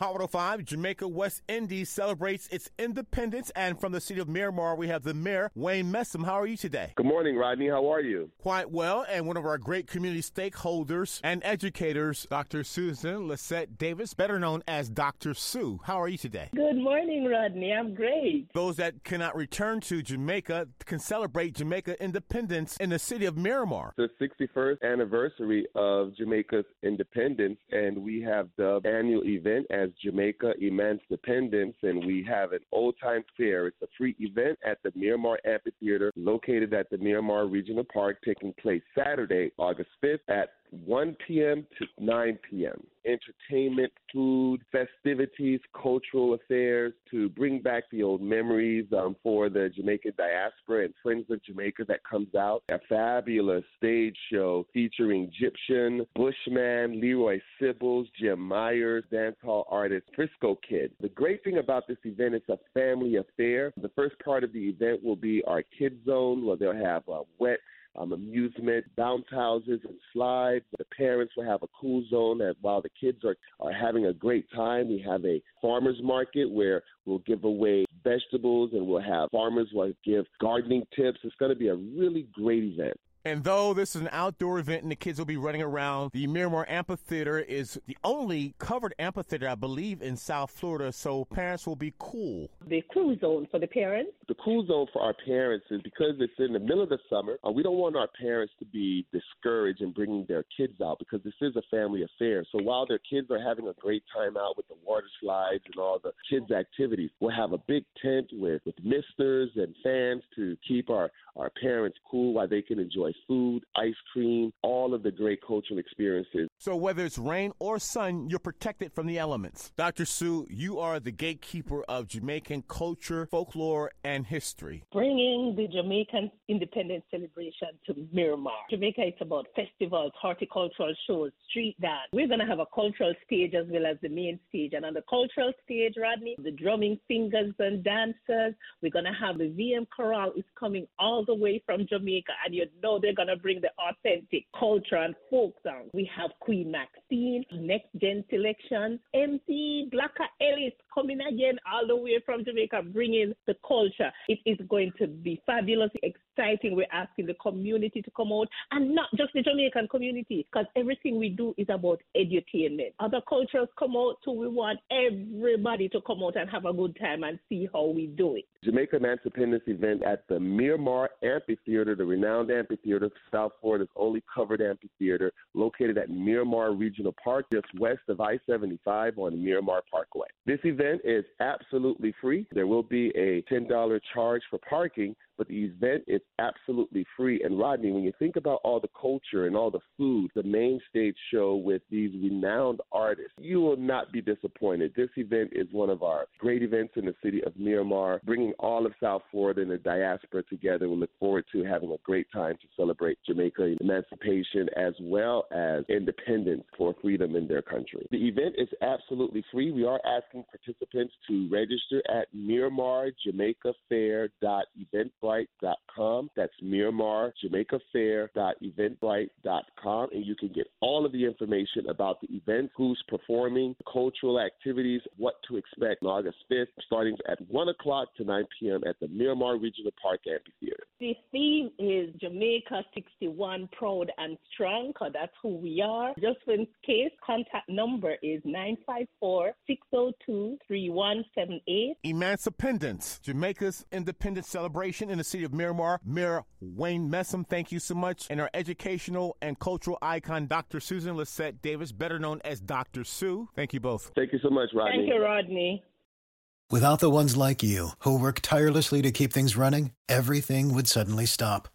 Hot 5, Jamaica West Indies celebrates its independence, and from the city of Miramar, we have the mayor, Wayne Messam. How are you today? Good morning, Rodney. How are you? Quite well, and one of our great community stakeholders and educators, Dr. Susan Lycett Davis, better known as Dr. Sue. How are you today? Good morning, Rodney. I'm great. Those that cannot return to Jamaica can celebrate Jamaica independence in the city of Miramar. The 61st anniversary of Jamaica's independence, and we have the annual event as Jamaica Emancipendence, and we have an old-time fair. It's a free event at the Miramar Amphitheatre, located at the Miramar Regional Park, taking place Saturday, August 5th at 1 p.m. to 9 p.m. Entertainment, food, festivities, cultural affairs to bring back the old memories for the Jamaican diaspora and Friends of Jamaica that comes out. A fabulous stage show featuring Gyptian, Bushman, Leroy Sibbles, Jim Myers, dance hall artist Frisco Kid. The great thing about this event is a family affair. The first part of the event will be our Kid Zone, where they'll have a wet amusement, bounce houses, and slides. The parents will have a cool zone while the kids are having a great time. We have a farmer's market where we'll give away vegetables, and we'll have farmers will give gardening tips. It's going to be a really great event. And though this is an outdoor event and the kids will be running around, the Miramar Amphitheater is the only covered amphitheater, I believe, in South Florida, so parents will be cool. The cool zone for the parents? The cool zone for our parents is because it's in the middle of the summer. We don't want our parents to be discouraged in bringing their kids out because this is a family affair. So while their kids are having a great time out with the water slides and all the kids' activities, we'll have a big tent with misters and fans to keep our parents cool while they can enjoy food, ice cream, all of the great cultural experiences. So whether it's rain or sun, you're protected from the elements. Dr. Sue, you are the gatekeeper of Jamaican culture, folklore, and history. Bringing the Jamaican independence celebration to Miramar. Jamaica, it's about festivals, horticultural shows, street dance. We're going to have a cultural stage as well as the main stage. And on the cultural stage, Rodney, the drumming singers and dancers, we're going to have the VM Chorale is coming all the way from Jamaica. And you know they're going to bring the authentic culture and folk songs. We have Queen Maxine, Next Gen Selection, MC Blaka Ellis coming again all the way from Jamaica, bringing the culture. It is going to be fabulous, exciting. We're asking the community to come out, and not just the Jamaican community, because everything we do is about edutainment. Other cultures come out, so we want everybody to come out and have a good time and see how we do it. Jamaica Emancipendence event at the Miramar Amphitheatre, the renowned amphitheater, South Florida's only covered amphitheater, located at Miramar Regional Park, just west of I-75 on Miramar Parkway. This event is absolutely free. There will be a $10 charge for parking, but the event is absolutely free. And Rodney, when you think about all the culture and all the food, the main stage show with these renowned artists, you will not be disappointed. This event is one of our great events in the city of Miramar, bringing all of South Florida and the diaspora together. We look forward to having a great time to celebrate Jamaica emancipation as well as independence for freedom in their country. The event is absolutely free. We are asking participants to register at MiramarJamaicafair.eventbrite.com. That's MiramarJamaicafair.eventbrite.com, and you can get all of the information about the event, who's performing, cultural activities, what to expect on August 5th, starting at 1 o'clock to 9 p.m. at the Miramar Regional Park Amphitheater. The theme is Jamaica 61, proud and strong, because that's who we are. Just in case, contact number is 954-602-3178. Emancipendence, Jamaica's independence celebration in the city of Miramar. Mayor Wayne Messam, thank you so much. And our educational and cultural icon, Dr. Susan Lycett Davis, better known as Dr. Sue. Thank you both. Thank you so much, Rodney. Thank you, Rodney. Without the ones like you, who work tirelessly to keep things running, everything would suddenly stop.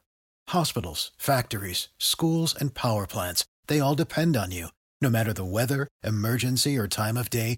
Hospitals, factories, schools, and power plants, they all depend on you. No matter the weather, emergency, or time of day,